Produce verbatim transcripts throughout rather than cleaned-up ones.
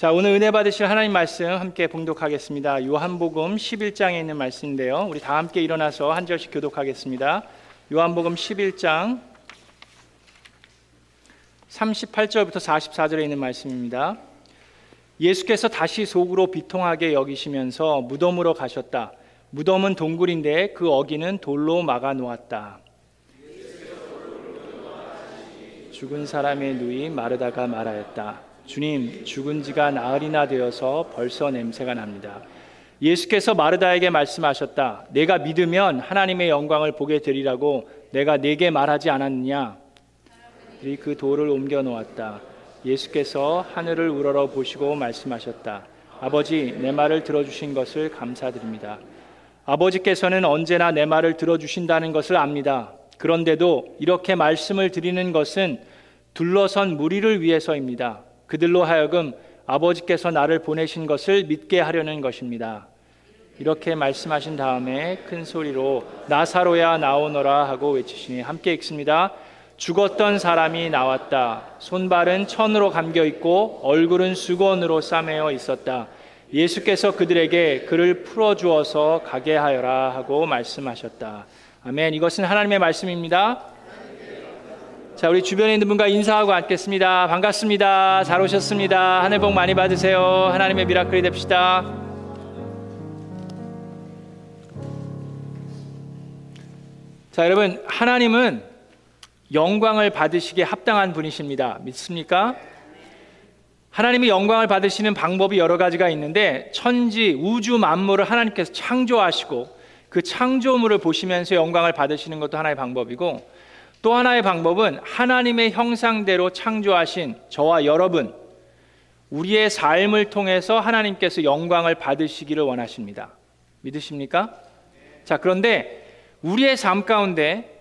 자, 오늘 은혜 받으실 하나님 말씀 함께 봉독하겠습니다. 요한복음 십일 장에 있는 말씀인데요, 우리 다 함께 일어나서 한 절씩 교독하겠습니다. 요한복음 십일 장 삼십팔 절부터 사십사 절에 있는 말씀입니다. 예수께서 다시 속으로 비통하게 여기시면서 무덤으로 가셨다. 무덤은 동굴인데 그 어귀는 돌로 막아 놓았다. 죽은 사람의 누이 마르다가 말하였다. 주님, 죽은 지가 나흘이나 되어서 벌써 냄새가 납니다. 예수께서 마르다에게 말씀하셨다. 내가 믿으면 하나님의 영광을 보게 되리라고 내가 네게 말하지 않았느냐? 그들이 그 돌을 옮겨 놓았다. 예수께서 하늘을 우러러 보시고 말씀하셨다. 아버지, 내 말을 들어주신 것을 감사드립니다. 아버지께서는 언제나 내 말을 들어주신다는 것을 압니다. 그런데도 이렇게 말씀을 드리는 것은 둘러선 무리를 위해서입니다. 그들로 하여금 아버지께서 나를 보내신 것을 믿게 하려는 것입니다. 이렇게 말씀하신 다음에 큰 소리로 나사로야 나오너라 하고 외치시니, 함께 읽습니다. 죽었던 사람이 나왔다. 손발은 천으로 감겨 있고 얼굴은 수건으로 싸매어 있었다. 예수께서 그들에게 그를 풀어주어서 가게 하여라 하고 말씀하셨다. 아멘. 이것은 하나님의 말씀입니다. 자, 우리 주변에 있는 분과 인사하고 앉겠습니다. 반갑습니다. 잘 오셨습니다. 하늘 복 많이 받으세요. 하나님의 미라클이 됩시다. 자, 여러분, 하나님은 영광을 받으시기에 합당한 분이십니다. 믿습니까? 하나님이 영광을 받으시는 방법이 여러 가지가 있는데, 천지 우주 만물을 하나님께서 창조하시고 그 창조물을 보시면서 영광을 받으시는 것도 하나의 방법이고, 또 하나의 방법은 하나님의 형상대로 창조하신 저와 여러분, 우리의 삶을 통해서 하나님께서 영광을 받으시기를 원하십니다. 믿으십니까? 자, 그런데 우리의 삶 가운데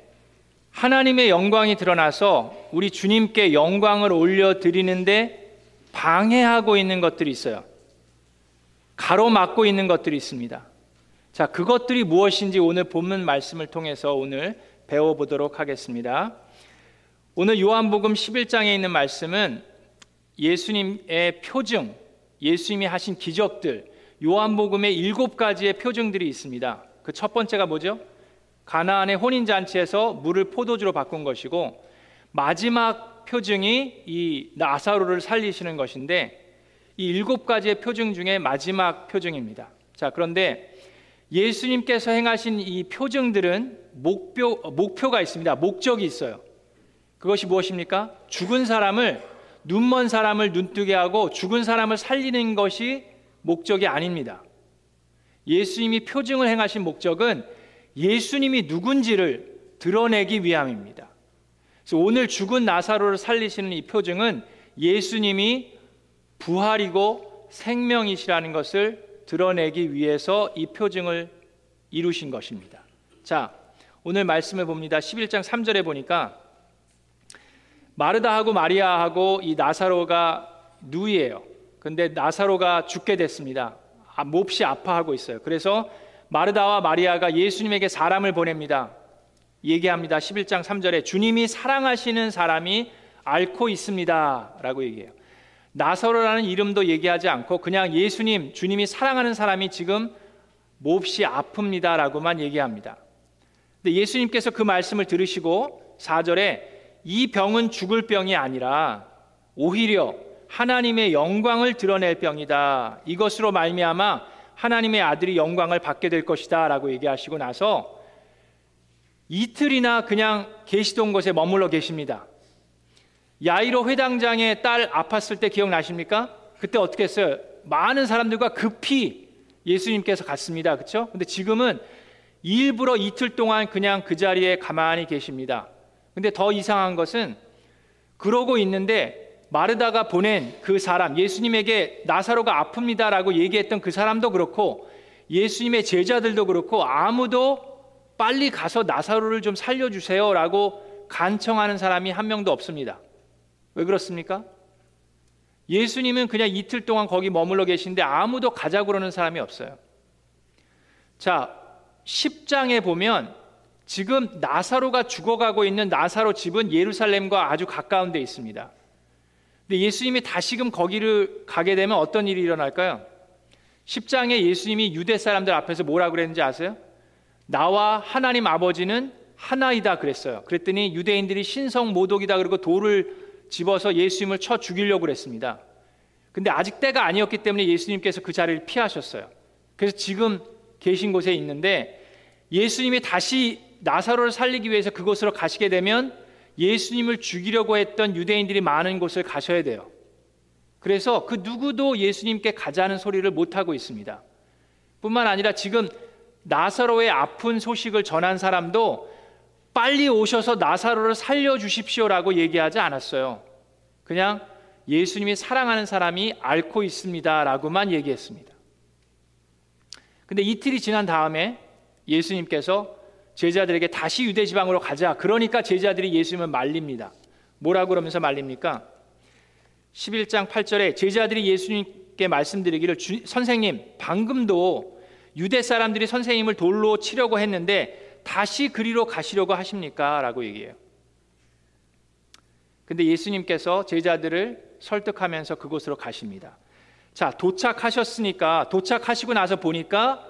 하나님의 영광이 드러나서 우리 주님께 영광을 올려드리는데 방해하고 있는 것들이 있어요. 가로막고 있는 것들이 있습니다. 자, 그것들이 무엇인지 오늘 본문 말씀을 통해서 오늘 배워보도록 하겠습니다. 오늘 요한복음 십일 장에 있는 말씀은 예수님의 표징, 예수님이 하신 기적들, 요한복음의 일곱 가지의 표징들이 있습니다. 그 첫 번째가 뭐죠? 가나안의 혼인잔치에서 물을 포도주로 바꾼 것이고, 마지막 표징이 이 나사로를 살리시는 것인데, 이 일곱 가지의 표징 중에 마지막 표징입니다. 자, 그런데 예수님께서 행하신 이 표징들은 목표, 목표가 있습니다. 목적이 있어요. 그것이 무엇입니까? 죽은 사람을, 눈먼 사람을 눈뜨게 하고 죽은 사람을 살리는 것이 목적이 아닙니다. 예수님이 표징을 행하신 목적은 예수님이 누군지를 드러내기 위함입니다. 그래서 오늘 죽은 나사로를 살리시는 이 표징은 예수님이 부활이고 생명이시라는 것을 드러내기 위해서 이 표징을 이루신 것입니다. 자, 오늘 말씀을 봅니다. 십일 장 삼 절에 보니까 마르다하고 마리아하고 이 나사로가 누이예요. 근데 나사로가 죽게 됐습니다. 몹시 아파하고 있어요. 그래서 마르다와 마리아가 예수님에게 사람을 보냅니다. 얘기합니다. 십일 장 삼 절에 주님이 사랑하시는 사람이 앓고 있습니다 라고 얘기해요. 나사로라는 이름도 얘기하지 않고 그냥 예수님, 주님이 사랑하는 사람이 지금 몹시 아픕니다 라고만 얘기합니다. 근데 예수님께서 그 말씀을 들으시고 사 절에 이 병은 죽을 병이 아니라 오히려 하나님의 영광을 드러낼 병이다. 이것으로 말미암아 하나님의 아들이 영광을 받게 될 것이다 라고 얘기하시고 나서 이틀이나 그냥 계시던 곳에 머물러 계십니다. 야이로 회당장의 딸 아팠을 때 기억나십니까? 그때 어떻게 했어요? 많은 사람들과 급히 예수님께서 갔습니다. 그렇죠? 근데 지금은 일부러 이틀 동안 그냥 그 자리에 가만히 계십니다. 근데 더 이상한 것은 그러고 있는데 마르다가 보낸 그 사람, 예수님에게 나사로가 아픕니다 라고 얘기했던 그 사람도 그렇고 예수님의 제자들도 그렇고 아무도 빨리 가서 나사로를 좀 살려주세요 라고 간청하는 사람이 한 명도 없습니다. 왜 그렇습니까? 예수님은 그냥 이틀 동안 거기 머물러 계신데 아무도 가자고 그러는 사람이 없어요. 자, 십 장에 보면 지금 나사로가 죽어가고 있는 나사로 집은 예루살렘과 아주 가까운 데 있습니다. 근데 예수님이 다시금 거기를 가게 되면 어떤 일이 일어날까요? 십 장에 예수님이 유대 사람들 앞에서 뭐라 그랬는지 아세요? 나와 하나님 아버지는 하나이다 그랬어요. 그랬더니 유대인들이 신성 모독이다 그러고 돌을 집어서 예수님을 쳐 죽이려고 그랬습니다. 근데 아직 때가 아니었기 때문에 예수님께서 그 자리를 피하셨어요. 그래서 지금 계신 곳에 있는데, 예수님이 다시 나사로를 살리기 위해서 그곳으로 가시게 되면 예수님을 죽이려고 했던 유대인들이 많은 곳을 가셔야 돼요. 그래서 그 누구도 예수님께 가자는 소리를 못하고 있습니다. 뿐만 아니라 지금 나사로의 아픈 소식을 전한 사람도 빨리 오셔서 나사로를 살려주십시오라고 얘기하지 않았어요. 그냥 예수님이 사랑하는 사람이 앓고 있습니다라고만 얘기했습니다. 근데 이틀이 지난 다음에 예수님께서 제자들에게 다시 유대 지방으로 가자. 그러니까 제자들이 예수님을 말립니다. 뭐라고 그러면서 말립니까? 십일 장 팔 절에 제자들이 예수님께 말씀드리기를, 주, 선생님, 방금도 유대 사람들이 선생님을 돌로 치려고 했는데 다시 그리로 가시려고 하십니까? 라고 얘기해요. 근데 예수님께서 제자들을 설득하면서 그곳으로 가십니다. 자, 도착하셨으니까, 도착하시고 나서 보니까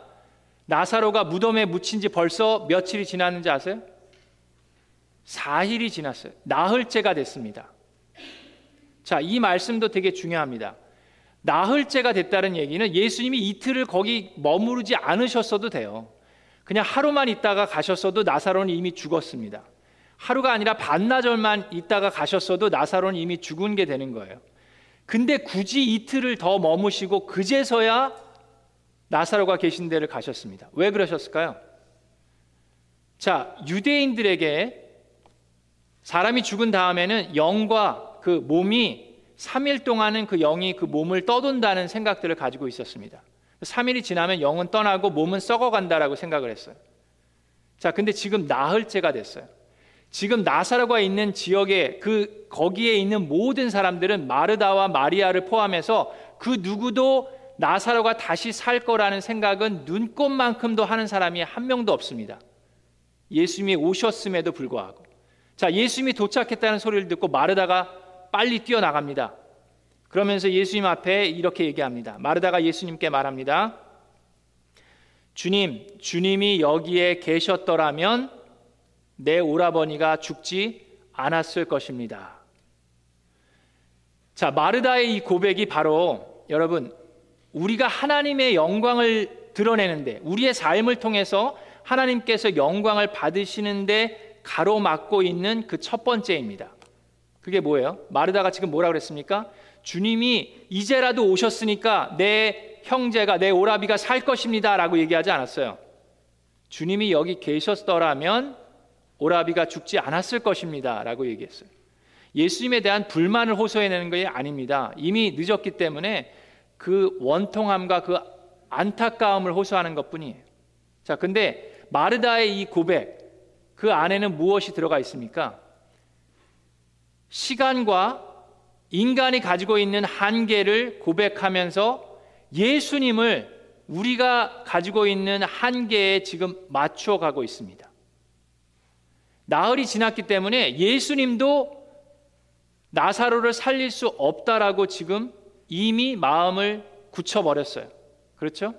나사로가 무덤에 묻힌 지 벌써 며칠이 지났는지 아세요? 사 일이 지났어요. 나흘째가 됐습니다. 자, 이 말씀도 되게 중요합니다. 나흘째가 됐다는 얘기는 예수님이 이틀을 거기 머무르지 않으셨어도 돼요. 그냥 하루만 있다가 가셨어도 나사로는 이미 죽었습니다. 하루가 아니라 반나절만 있다가 가셨어도 나사로는 이미 죽은 게 되는 거예요. 근데 굳이 이틀을 더 머무시고 그제서야 나사로가 계신 데를 가셨습니다. 왜 그러셨을까요? 자, 유대인들에게 사람이 죽은 다음에는 영과 그 몸이 삼 일 동안은 그 영이 그 몸을 떠돈다는 생각들을 가지고 있었습니다. 삼 일이 지나면 영은 떠나고 몸은 썩어간다라고 생각을 했어요. 자, 근데 지금 나흘째가 됐어요. 지금 나사로가 있는 지역에 그 거기에 있는 모든 사람들은 마르다와 마리아를 포함해서 그 누구도 나사로가 다시 살 거라는 생각은 눈꼽만큼도 하는 사람이 한 명도 없습니다. 예수님이 오셨음에도 불구하고. 자, 예수님이 도착했다는 소리를 듣고 마르다가 빨리 뛰어나갑니다. 그러면서 예수님 앞에 이렇게 얘기합니다. 마르다가 예수님께 말합니다. 주님, 주님이 여기에 계셨더라면 내 오라버니가 죽지 않았을 것입니다. 자, 마르다의 이 고백이 바로, 여러분, 우리가 하나님의 영광을 드러내는데, 우리의 삶을 통해서 하나님께서 영광을 받으시는데 가로막고 있는 그 첫 번째입니다. 그게 뭐예요? 마르다가 지금 뭐라 그랬습니까? 주님이 이제라도 오셨으니까 내 형제가, 내 오라비가 살 것입니다 라고 얘기하지 않았어요. 주님이 여기 계셨더라면 오라비가 죽지 않았을 것입니다 라고 얘기했어요. 예수님에 대한 불만을 호소해내는 것이 아닙니다. 이미 늦었기 때문에 그 원통함과 그 안타까움을 호소하는 것뿐이에요. 자, 근데 마르다의 이 고백, 그 안에는 무엇이 들어가 있습니까? 시간과 인간이 가지고 있는 한계를 고백하면서 예수님을 우리가 가지고 있는 한계에 지금 맞춰 가고 있습니다. 나흘이 지났기 때문에 예수님도 나사로를 살릴 수 없다라고 지금 이미 마음을 굳혀버렸어요. 그렇죠?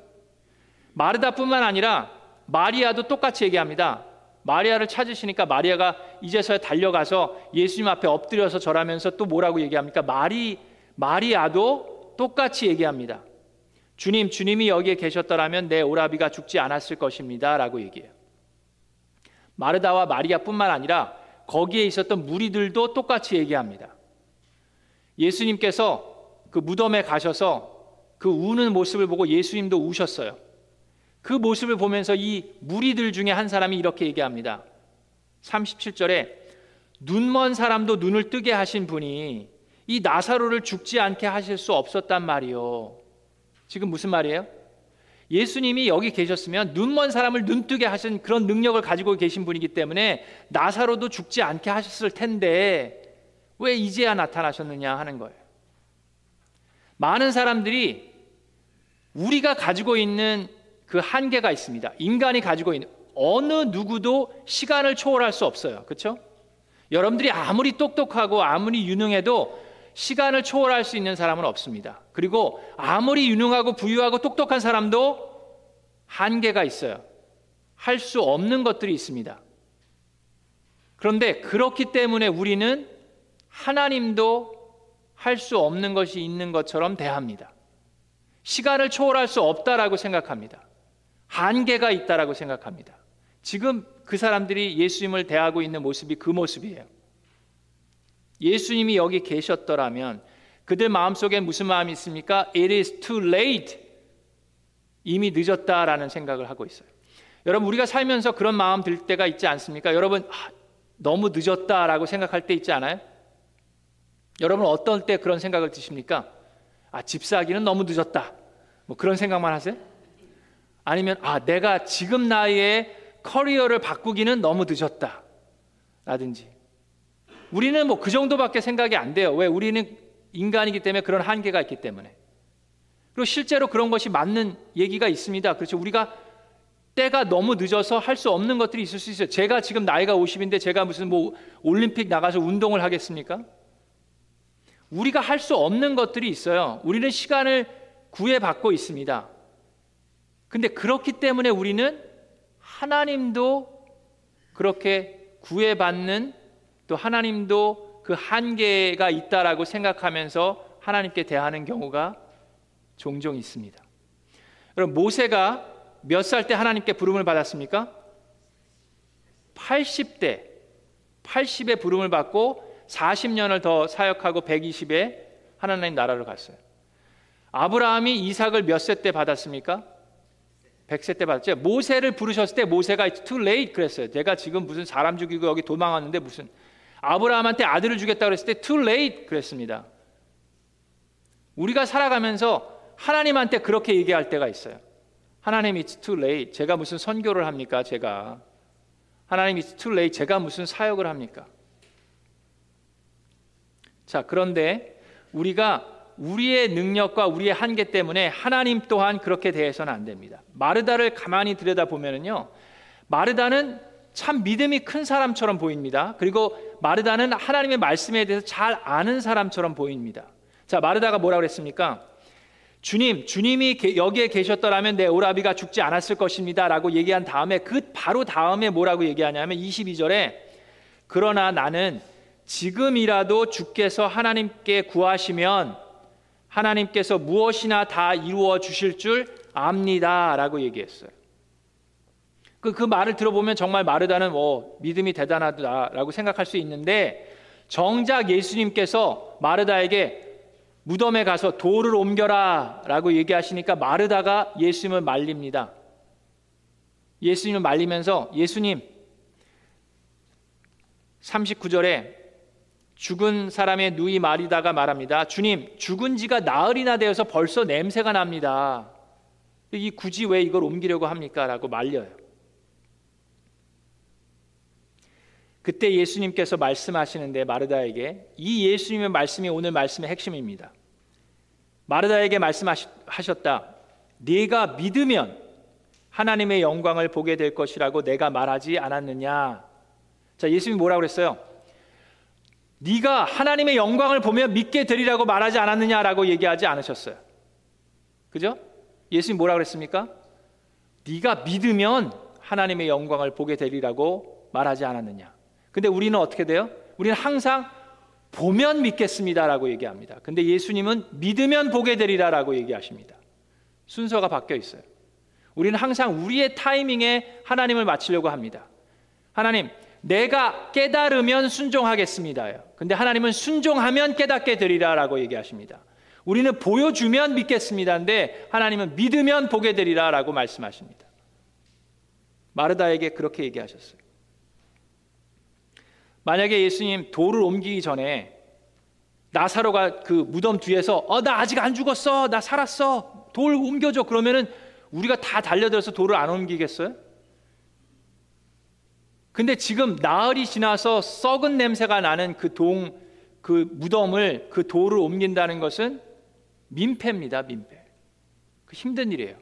마르다뿐만 아니라 마리아도 똑같이 얘기합니다. 마리아를 찾으시니까 마리아가 이제서야 달려가서 예수님 앞에 엎드려서 절하면서 또 뭐라고 얘기합니까? 마리, 마리아도 똑같이 얘기합니다. 주님, 주님이 여기에 계셨더라면 내 오라비가 죽지 않았을 것입니다 라고 얘기해요. 마르다와 마리아뿐만 아니라 거기에 있었던 무리들도 똑같이 얘기합니다. 예수님께서 그 무덤에 가셔서 그 우는 모습을 보고 예수님도 우셨어요. 그 모습을 보면서 이 무리들 중에 한 사람이 이렇게 얘기합니다. 삼십칠 절에 눈먼 사람도 눈을 뜨게 하신 분이 이 나사로를 죽지 않게 하실 수 없었단 말이요. 지금 무슨 말이에요? 예수님이 여기 계셨으면 눈먼 사람을 눈뜨게 하신 그런 능력을 가지고 계신 분이기 때문에 나사로도 죽지 않게 하셨을 텐데 왜 이제야 나타나셨느냐 하는 거예요. 많은 사람들이 우리가 가지고 있는 그 한계가 있습니다. 인간이 가지고 있는, 어느 누구도 시간을 초월할 수 없어요. 그렇죠? 여러분들이 아무리 똑똑하고 아무리 유능해도 시간을 초월할 수 있는 사람은 없습니다. 그리고 아무리 유능하고 부유하고 똑똑한 사람도 한계가 있어요. 할 수 없는 것들이 있습니다. 그런데 그렇기 때문에 우리는 하나님도 할 수 없는 것이 있는 것처럼 대합니다. 시간을 초월할 수 없다라고 생각합니다. 한계가 있다라고 생각합니다. 지금 그 사람들이 예수님을 대하고 있는 모습이 그 모습이에요. 예수님이 여기 계셨더라면 그들 마음속에 무슨 마음이 있습니까? It is too late. 이미 늦었다라는 생각을 하고 있어요. 여러분, 우리가 살면서 그런 마음 들 때가 있지 않습니까? 여러분, 아, 너무 늦었다라고 생각할 때 있지 않아요? 여러분 어떤 때 그런 생각을 드십니까? 아, 집 사기는 너무 늦었다, 뭐 그런 생각만 하세요? 아니면 아, 내가 지금 나이에 커리어를 바꾸기는 너무 늦었다 라든지. 우리는 뭐 그 정도밖에 생각이 안 돼요. 왜? 우리는 인간이기 때문에 그런 한계가 있기 때문에. 그리고 실제로 그런 것이 맞는 얘기가 있습니다. 그렇죠? 우리가 때가 너무 늦어서 할 수 없는 것들이 있을 수 있어요. 제가 지금 나이가 오십인데 제가 무슨 뭐 올림픽 나가서 운동을 하겠습니까? 우리가 할 수 없는 것들이 있어요. 우리는 시간을 구애받고 있습니다. 근데 그렇기 때문에 우리는 하나님도 그렇게 구애받는, 또 하나님도 그 한계가 있다라고 생각하면서 하나님께 대하는 경우가 종종 있습니다. 여러분, 모세가 몇 살 때 하나님께 부름을 받았습니까? 팔십 대, 팔십에 부름을 받고 사십 년을 더 사역하고 백이십에 하나님 나라로 갔어요. 아브라함이 이삭을 몇 세 때 받았습니까? 백 세 때 받았죠. 모세를 부르셨을 때 모세가 It's too late 그랬어요. 내가 지금 무슨 사람 죽이고 여기 도망왔는데 무슨. 아브라함한테 아들을 주겠다고 했을 때 too late 그랬습니다. 우리가 살아가면서 하나님한테 그렇게 얘기할 때가 있어요. 하나님 It's too late. 제가 무슨 선교를 합니까? 제가. 하나님 It's too late. 제가 무슨 사역을 합니까? 자, 그런데 우리가 우리의 능력과 우리의 한계 때문에 하나님 또한 그렇게 대해서는 안 됩니다. 마르다를 가만히 들여다보면요, 마르다는 참 믿음이 큰 사람처럼 보입니다. 그리고 마르다는 하나님의 말씀에 대해서 잘 아는 사람처럼 보입니다. 자, 마르다가 뭐라고 그랬습니까? 주님, 주님이 여기에 계셨더라면 내 오라비가 죽지 않았을 것입니다 라고 얘기한 다음에 그 바로 다음에 뭐라고 얘기하냐면 이십이 절에 그러나 나는 지금이라도 주께서 하나님께 구하시면 하나님께서 무엇이나 다 이루어 주실 줄 압니다 라고 얘기했어요. 그, 그 말을 들어보면 정말 마르다는 뭐 믿음이 대단하다라고 생각할 수 있는데, 정작 예수님께서 마르다에게 무덤에 가서 돌을 옮겨라 라고 얘기하시니까 마르다가 예수님을 말립니다. 예수님을 말리면서 예수님, 삼십구 절에 죽은 사람의 누이 마리다가 말합니다. 주님, 죽은 지가 나흘이나 되어서 벌써 냄새가 납니다. 이 굳이 왜 이걸 옮기려고 합니까? 라고 말려요. 그때 예수님께서 말씀하시는데 마르다에게, 이 예수님의 말씀이 오늘 말씀의 핵심입니다. 마르다에게 말씀하셨다. 네가 믿으면 하나님의 영광을 보게 될 것이라고 내가 말하지 않았느냐. 자, 예수님이 뭐라고 그랬어요? 네가 하나님의 영광을 보며 믿게 되리라고 말하지 않았느냐라고 얘기하지 않으셨어요. 그죠? 예수님 뭐라고 그랬습니까? 네가 믿으면 하나님의 영광을 보게 되리라고 말하지 않았느냐. 근데 우리는 어떻게 돼요? 우리는 항상 보면 믿겠습니다라고 얘기합니다. 근데 예수님은 믿으면 보게 되리라라고 얘기하십니다. 순서가 바뀌어 있어요. 우리는 항상 우리의 타이밍에 하나님을 맞추려고 합니다. 하나님, 내가 깨달으면 순종하겠습니다요. 근데 하나님은 순종하면 깨닫게 되리라 라고 얘기하십니다. 우리는 보여주면 믿겠습니다인데 하나님은 믿으면 보게 되리라 라고 말씀하십니다. 마르다에게 그렇게 얘기하셨어요. 만약에 예수님 돌을 옮기기 전에 나사로가 그 무덤 뒤에서 어, 나 아직 안 죽었어, 나 살았어, 돌 옮겨줘 그러면은 우리가 다 달려들어서 돌을 안 옮기겠어요? 근데 지금 나흘이 지나서 썩은 냄새가 나는 그 동, 그 무덤을, 그 돌을 옮긴다는 것은 민폐입니다. 민폐. 그 힘든 일이에요.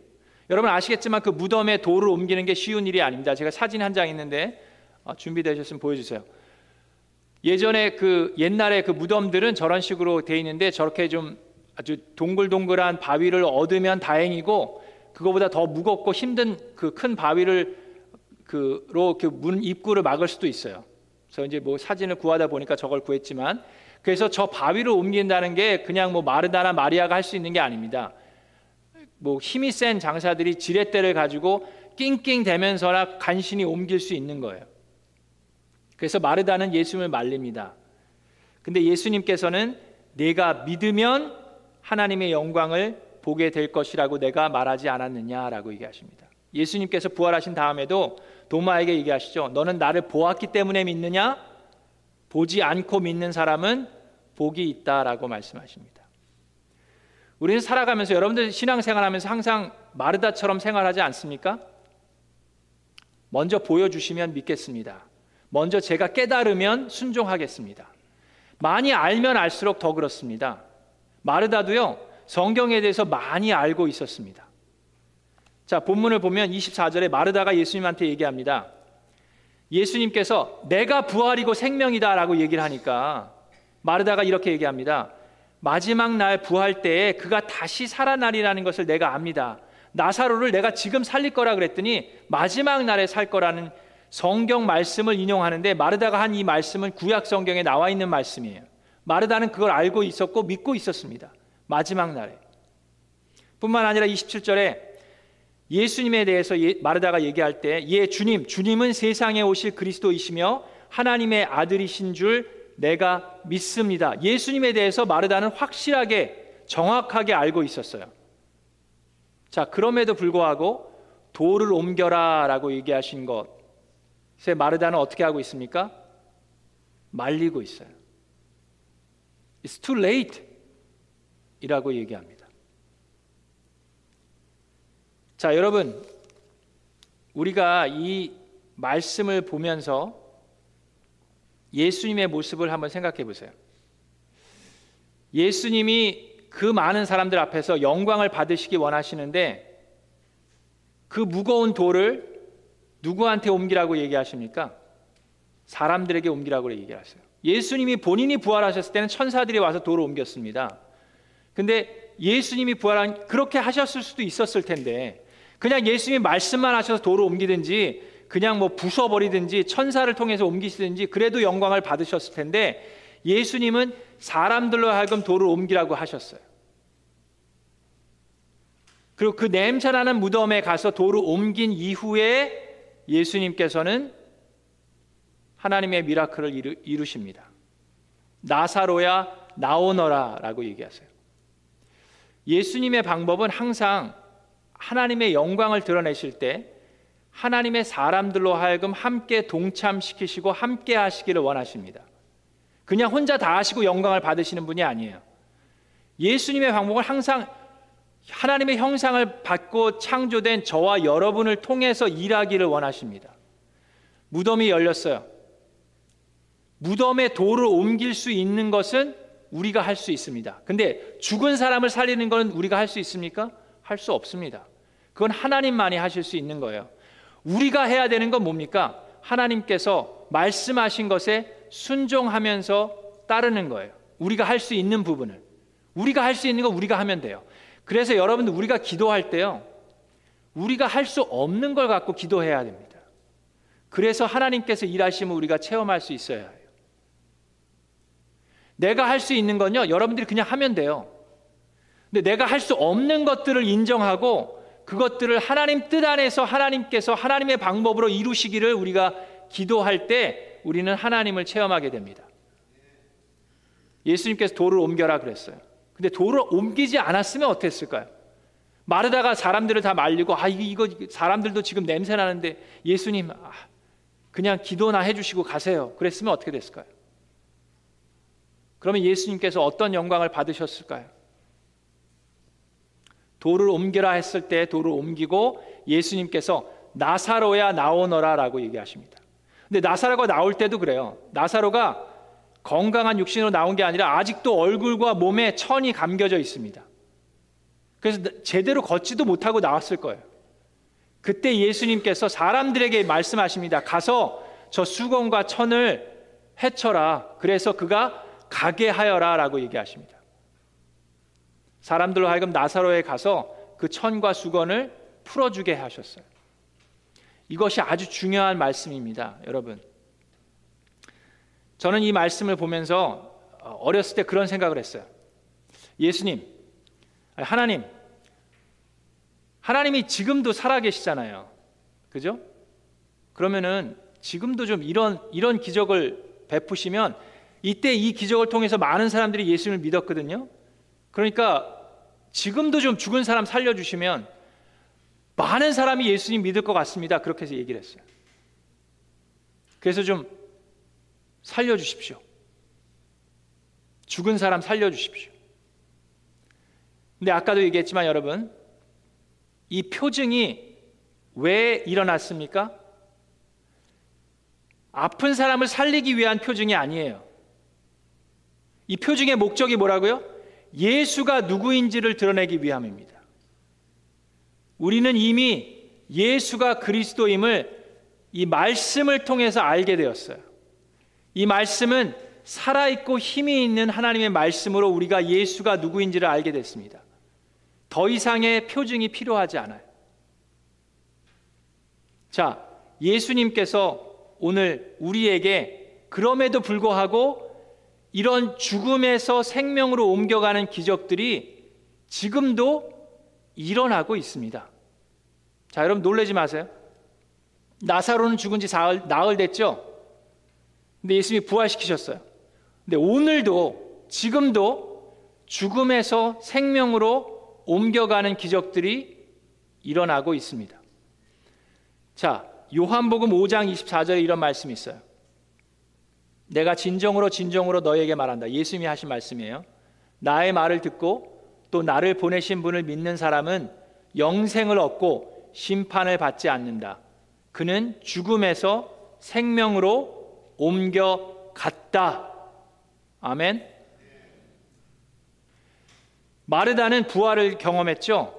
여러분 아시겠지만 그 무덤에 돌을 옮기는 게 쉬운 일이 아닙니다. 제가 사진 한 장 있는데, 아, 준비되셨으면 보여주세요. 예전에 그 옛날에 그 무덤들은 저런 식으로 돼 있는데 저렇게 좀 아주 동글동글한 바위를 얻으면 다행이고 그거보다 더 무겁고 힘든 그 큰 바위를 그로 그 문 입구를 막을 수도 있어요. 그래서 이제 뭐 사진을 구하다 보니까 저걸 구했지만 그래서 저 바위를 옮긴다는 게 그냥 뭐 마르다나 마리아가 할 수 있는 게 아닙니다. 뭐 힘이 센 장사들이 지렛대를 가지고 낑낑대면서나 간신히 옮길 수 있는 거예요. 그래서 마르다는 예수님을 말립니다. 근데 예수님께서는 내가 믿으면 하나님의 영광을 보게 될 것이라고 내가 말하지 않았느냐라고 얘기하십니다. 예수님께서 부활하신 다음에도 도마에게 얘기하시죠. 너는 나를 보았기 때문에 믿느냐? 보지 않고 믿는 사람은 복이 있다라고 말씀하십니다. 우리는 살아가면서 여러분들 신앙생활하면서 항상 마르다처럼 생활하지 않습니까? 먼저 보여주시면 믿겠습니다. 먼저 제가 깨달으면 순종하겠습니다. 많이 알면 알수록 더 그렇습니다. 마르다도요 성경에 대해서 많이 알고 있었습니다. 자, 본문을 보면 이십사 절에 마르다가 예수님한테 얘기합니다. 예수님께서 내가 부활이고 생명이다 라고 얘기를 하니까 마르다가 이렇게 얘기합니다. 마지막 날 부활 때에 그가 다시 살아나리라는 것을 내가 압니다. 나사로를 내가 지금 살릴 거라 그랬더니 마지막 날에 살 거라는 성경 말씀을 인용하는데 마르다가 한 이 말씀은 구약 성경에 나와 있는 말씀이에요. 마르다는 그걸 알고 있었고 믿고 있었습니다. 마지막 날에. 뿐만 아니라 이십칠 절에 예수님에 대해서 예, 마르다가 얘기할 때 예 주님, 주님은 세상에 오실 그리스도이시며 하나님의 아들이신 줄 내가 믿습니다. 예수님에 대해서 마르다는 확실하게 정확하게 알고 있었어요. 자, 그럼에도 불구하고 돌을 옮겨라 라고 얘기하신 것에 마르다는 어떻게 하고 있습니까? 말리고 있어요. It's too late 이라고 얘기합니다. 자, 여러분, 우리가 이 말씀을 보면서 예수님의 모습을 한번 생각해 보세요. 예수님이 그 많은 사람들 앞에서 영광을 받으시기 원하시는데 그 무거운 돌을 누구한테 옮기라고 얘기하십니까? 사람들에게 옮기라고 얘기하세요. 예수님이 본인이 부활하셨을 때는 천사들이 와서 돌을 옮겼습니다. 근데 예수님이 부활한 그렇게 하셨을 수도 있었을 텐데 그냥 예수님이 말씀만 하셔서 돌을 옮기든지 그냥 뭐 부숴버리든지 천사를 통해서 옮기시든지 그래도 영광을 받으셨을 텐데 예수님은 사람들로 하여금 돌을 옮기라고 하셨어요. 그리고 그 냄새나는 무덤에 가서 돌을 옮긴 이후에 예수님께서는 하나님의 미라클을 이루, 이루십니다. 나사로야 나오너라 라고 얘기하세요. 예수님의 방법은 항상 하나님의 영광을 드러내실 때 하나님의 사람들로 하여금 함께 동참시키시고 함께 하시기를 원하십니다. 그냥 혼자 다 하시고 영광을 받으시는 분이 아니에요. 예수님의 방법은 항상 하나님의 형상을 받고 창조된 저와 여러분을 통해서 일하기를 원하십니다. 무덤이 열렸어요. 무덤에 돌을 옮길 수 있는 것은 우리가 할 수 있습니다. 근데 죽은 사람을 살리는 것은 우리가 할 수 있습니까? 할 수 없습니다. 그건 하나님만이 하실 수 있는 거예요. 우리가 해야 되는 건 뭡니까? 하나님께서 말씀하신 것에 순종하면서 따르는 거예요. 우리가 할 수 있는 부분을. 우리가 할 수 있는 건 우리가 하면 돼요. 그래서 여러분들 우리가 기도할 때요. 우리가 할 수 없는 걸 갖고 기도해야 됩니다. 그래서 하나님께서 일하심을 우리가 체험할 수 있어야 해요. 내가 할 수 있는 건요. 여러분들이 그냥 하면 돼요. 근데 내가 할 수 없는 것들을 인정하고 그것들을 하나님 뜻 안에서 하나님께서 하나님의 방법으로 이루시기를 우리가 기도할 때 우리는 하나님을 체험하게 됩니다. 예수님께서 돌을 옮겨라 그랬어요. 근데 돌을 옮기지 않았으면 어땠을까요? 마르다가 사람들을 다 말리고 아 이거 사람들도 지금 냄새 나는데 예수님 아, 그냥 기도나 해주시고 가세요. 그랬으면 어떻게 됐을까요? 그러면 예수님께서 어떤 영광을 받으셨을까요? 돌을 옮겨라 했을 때 돌을 옮기고 예수님께서 나사로야 나오너라 라고 얘기하십니다. 근데 나사로가 나올 때도 그래요. 나사로가 건강한 육신으로 나온 게 아니라 아직도 얼굴과 몸에 천이 감겨져 있습니다. 그래서 제대로 걷지도 못하고 나왔을 거예요. 그때 예수님께서 사람들에게 말씀하십니다. 가서 저 수건과 천을 해쳐라. 그래서 그가 가게 하여라 라고 얘기하십니다. 사람들로 하여금 나사로에 가서 그 천과 수건을 풀어주게 하셨어요. 이것이 아주 중요한 말씀입니다. 여러분, 저는 이 말씀을 보면서 어렸을 때 그런 생각을 했어요. 예수님, 하나님, 하나님이 지금도 살아계시잖아요. 그죠? 그러면은 지금도 좀 이런, 이런 기적을 베푸시면, 이때 이 기적을 통해서 많은 사람들이 예수님을 믿었거든요. 그러니까 지금도 좀 죽은 사람 살려주시면 많은 사람이 예수님 믿을 것 같습니다. 그렇게 해서 얘기를 했어요. 그래서 좀 살려주십시오. 죽은 사람 살려주십시오. 근데 아까도 얘기했지만 여러분, 이 표징이 왜 일어났습니까? 아픈 사람을 살리기 위한 표징이 아니에요. 이 표징의 목적이 뭐라고요? 예수가 누구인지를 드러내기 위함입니다. 우리는 이미 예수가 그리스도임을 이 말씀을 통해서 알게 되었어요. 이 말씀은 살아있고 힘이 있는 하나님의 말씀으로 우리가 예수가 누구인지를 알게 됐습니다. 더 이상의 표징이 필요하지 않아요. 자, 예수님께서 오늘 우리에게 그럼에도 불구하고 이런 죽음에서 생명으로 옮겨가는 기적들이 지금도 일어나고 있습니다. 자, 여러분 놀라지 마세요. 나사로는 죽은 지 사흘, 나흘 됐죠? 근데 예수님이 부활시키셨어요. 근데 오늘도, 지금도 죽음에서 생명으로 옮겨가는 기적들이 일어나고 있습니다. 자, 요한복음 오 장 이십사 절에 이런 말씀이 있어요. 내가 진정으로 진정으로 너에게 말한다. 예수님이 하신 말씀이에요. 나의 말을 듣고 또 나를 보내신 분을 믿는 사람은 영생을 얻고 심판을 받지 않는다. 그는 죽음에서 생명으로 옮겨갔다. 아멘. 마르다는 부활을 경험했죠.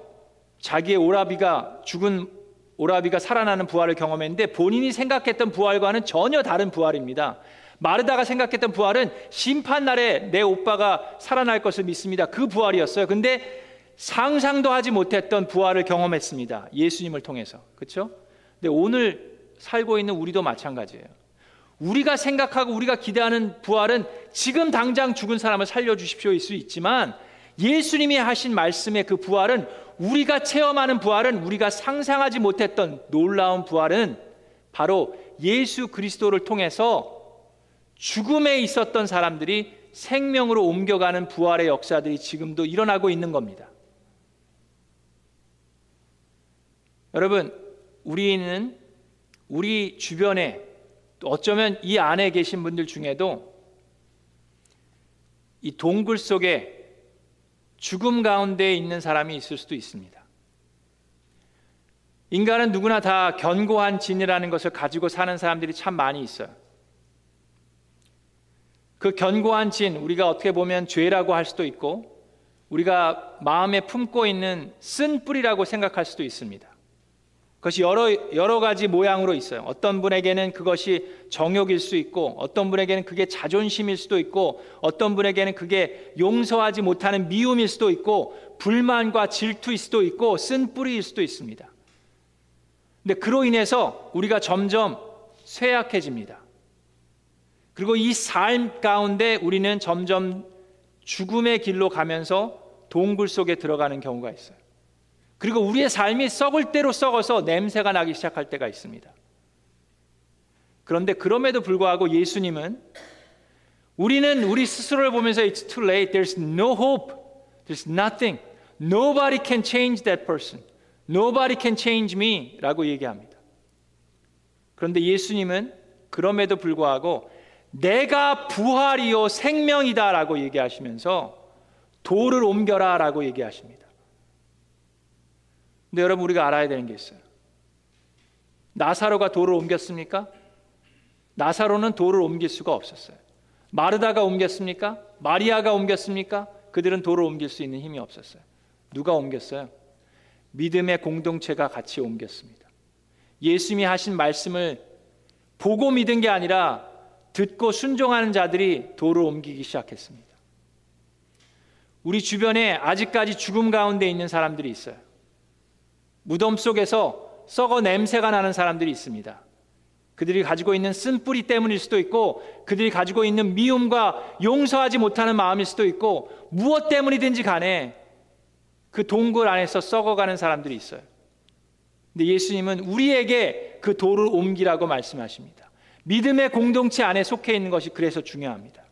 자기의 오라비가, 죽은 오라비가 살아나는 부활을 경험했는데 본인이 생각했던 부활과는 전혀 다른 부활입니다. 마르다가 생각했던 부활은 심판날에 내 오빠가 살아날 것을 믿습니다. 그 부활이었어요. 근데 상상도 하지 못했던 부활을 경험했습니다. 예수님을 통해서. 그렇죠? 근데 오늘 살고 있는 우리도 마찬가지예요. 우리가 생각하고 우리가 기대하는 부활은 지금 당장 죽은 사람을 살려주십시오일 수 있지만, 예수님이 하신 말씀의 그 부활은, 우리가 체험하는 부활은, 우리가 상상하지 못했던 놀라운 부활은 바로 예수 그리스도를 통해서 죽음에 있었던 사람들이 생명으로 옮겨가는 부활의 역사들이 지금도 일어나고 있는 겁니다. 여러분, 우리는 우리 주변에, 어쩌면 이 안에 계신 분들 중에도 이 동굴 속에 죽음 가운데 있는 사람이 있을 수도 있습니다. 인간은 누구나 다 견고한 진이라는 것을 가지고 사는 사람들이 참 많이 있어요. 그 견고한 진, 우리가 어떻게 보면 죄라고 할 수도 있고, 우리가 마음에 품고 있는 쓴 뿌리라고 생각할 수도 있습니다. 그것이 여러, 여러 가지 모양으로 있어요. 어떤 분에게는 그것이 정욕일 수 있고, 어떤 분에게는 그게 자존심일 수도 있고, 어떤 분에게는 그게 용서하지 못하는 미움일 수도 있고, 불만과 질투일 수도 있고, 쓴 뿌리일 수도 있습니다. 근데 그로 인해서 우리가 점점 쇠약해집니다. 그리고 이 삶 가운데 우리는 점점 죽음의 길로 가면서 동굴 속에 들어가는 경우가 있어요. 그리고 우리의 삶이 썩을 대로 썩어서 냄새가 나기 시작할 때가 있습니다. 그런데 그럼에도 불구하고 예수님은, 우리는 우리 스스로를 보면서 It's too late, there's no hope, there's nothing, nobody can change that person, nobody can change me 라고 얘기합니다. 그런데 예수님은 그럼에도 불구하고 내가 부활이요 생명이다 라고 얘기하시면서 돌을 옮겨라 라고 얘기하십니다. 근데 여러분, 우리가 알아야 되는 게 있어요. 나사로가 돌을 옮겼습니까? 나사로는 돌을 옮길 수가 없었어요. 마르다가 옮겼습니까? 마리아가 옮겼습니까? 그들은 돌을 옮길 수 있는 힘이 없었어요. 누가 옮겼어요? 믿음의 공동체가 같이 옮겼습니다. 예수님이 하신 말씀을 보고 믿은 게 아니라 듣고 순종하는 자들이 도를 옮기기 시작했습니다. 우리 주변에 아직까지 죽음 가운데 있는 사람들이 있어요. 무덤 속에서 썩어 냄새가 나는 사람들이 있습니다. 그들이 가지고 있는 쓴뿌리 때문일 수도 있고, 그들이 가지고 있는 미움과 용서하지 못하는 마음일 수도 있고, 무엇 때문이든지 간에 그 동굴 안에서 썩어가는 사람들이 있어요. 근데 예수님은 우리에게 그 도를 옮기라고 말씀하십니다. 믿음의 공동체 안에 속해 있는 것이 그래서 중요합니다.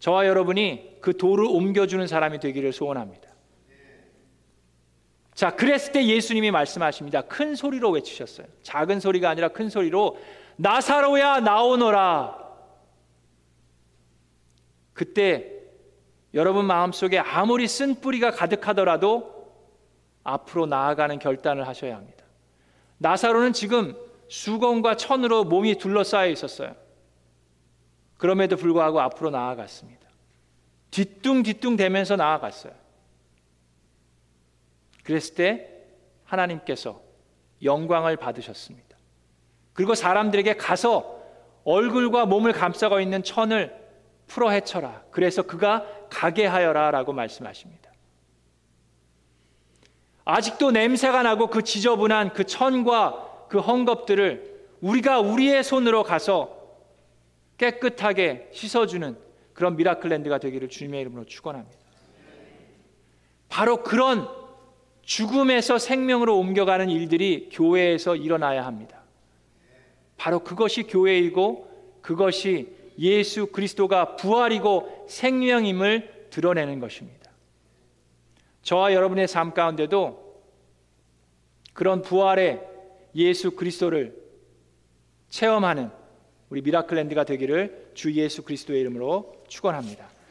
저와 여러분이 그 도를 옮겨주는 사람이 되기를 소원합니다. 자, 그랬을 때 예수님이 말씀하십니다. 큰 소리로 외치셨어요. 작은 소리가 아니라 큰 소리로, 나사로야 나오너라. 그때 여러분 마음속에 아무리 쓴뿌리가 가득하더라도 앞으로 나아가는 결단을 하셔야 합니다. 나사로는 지금 수건과 천으로 몸이 둘러싸여 있었어요. 그럼에도 불구하고 앞으로 나아갔습니다. 뒤뚱뒤뚱 대면서 나아갔어요. 그랬을 때 하나님께서 영광을 받으셨습니다. 그리고 사람들에게 가서 얼굴과 몸을 감싸고 있는 천을 풀어 헤쳐라. 그래서 그가 가게 하여라 라고 말씀하십니다. 아직도 냄새가 나고 그 지저분한 그 천과 그 헝겊들을 우리가 우리의 손으로 가서 깨끗하게 씻어주는 그런 미라클랜드가 되기를 주님의 이름으로 축원합니다. 바로 그런 죽음에서 생명으로 옮겨가는 일들이 교회에서 일어나야 합니다. 바로 그것이 교회이고, 그것이 예수 그리스도가 부활이고 생명임을 드러내는 것입니다. 저와 여러분의 삶 가운데도 그런 부활의 예수 그리스도를 체험하는 우리 미라클랜드가 되기를 주 예수 그리스도의 이름으로 축원합니다.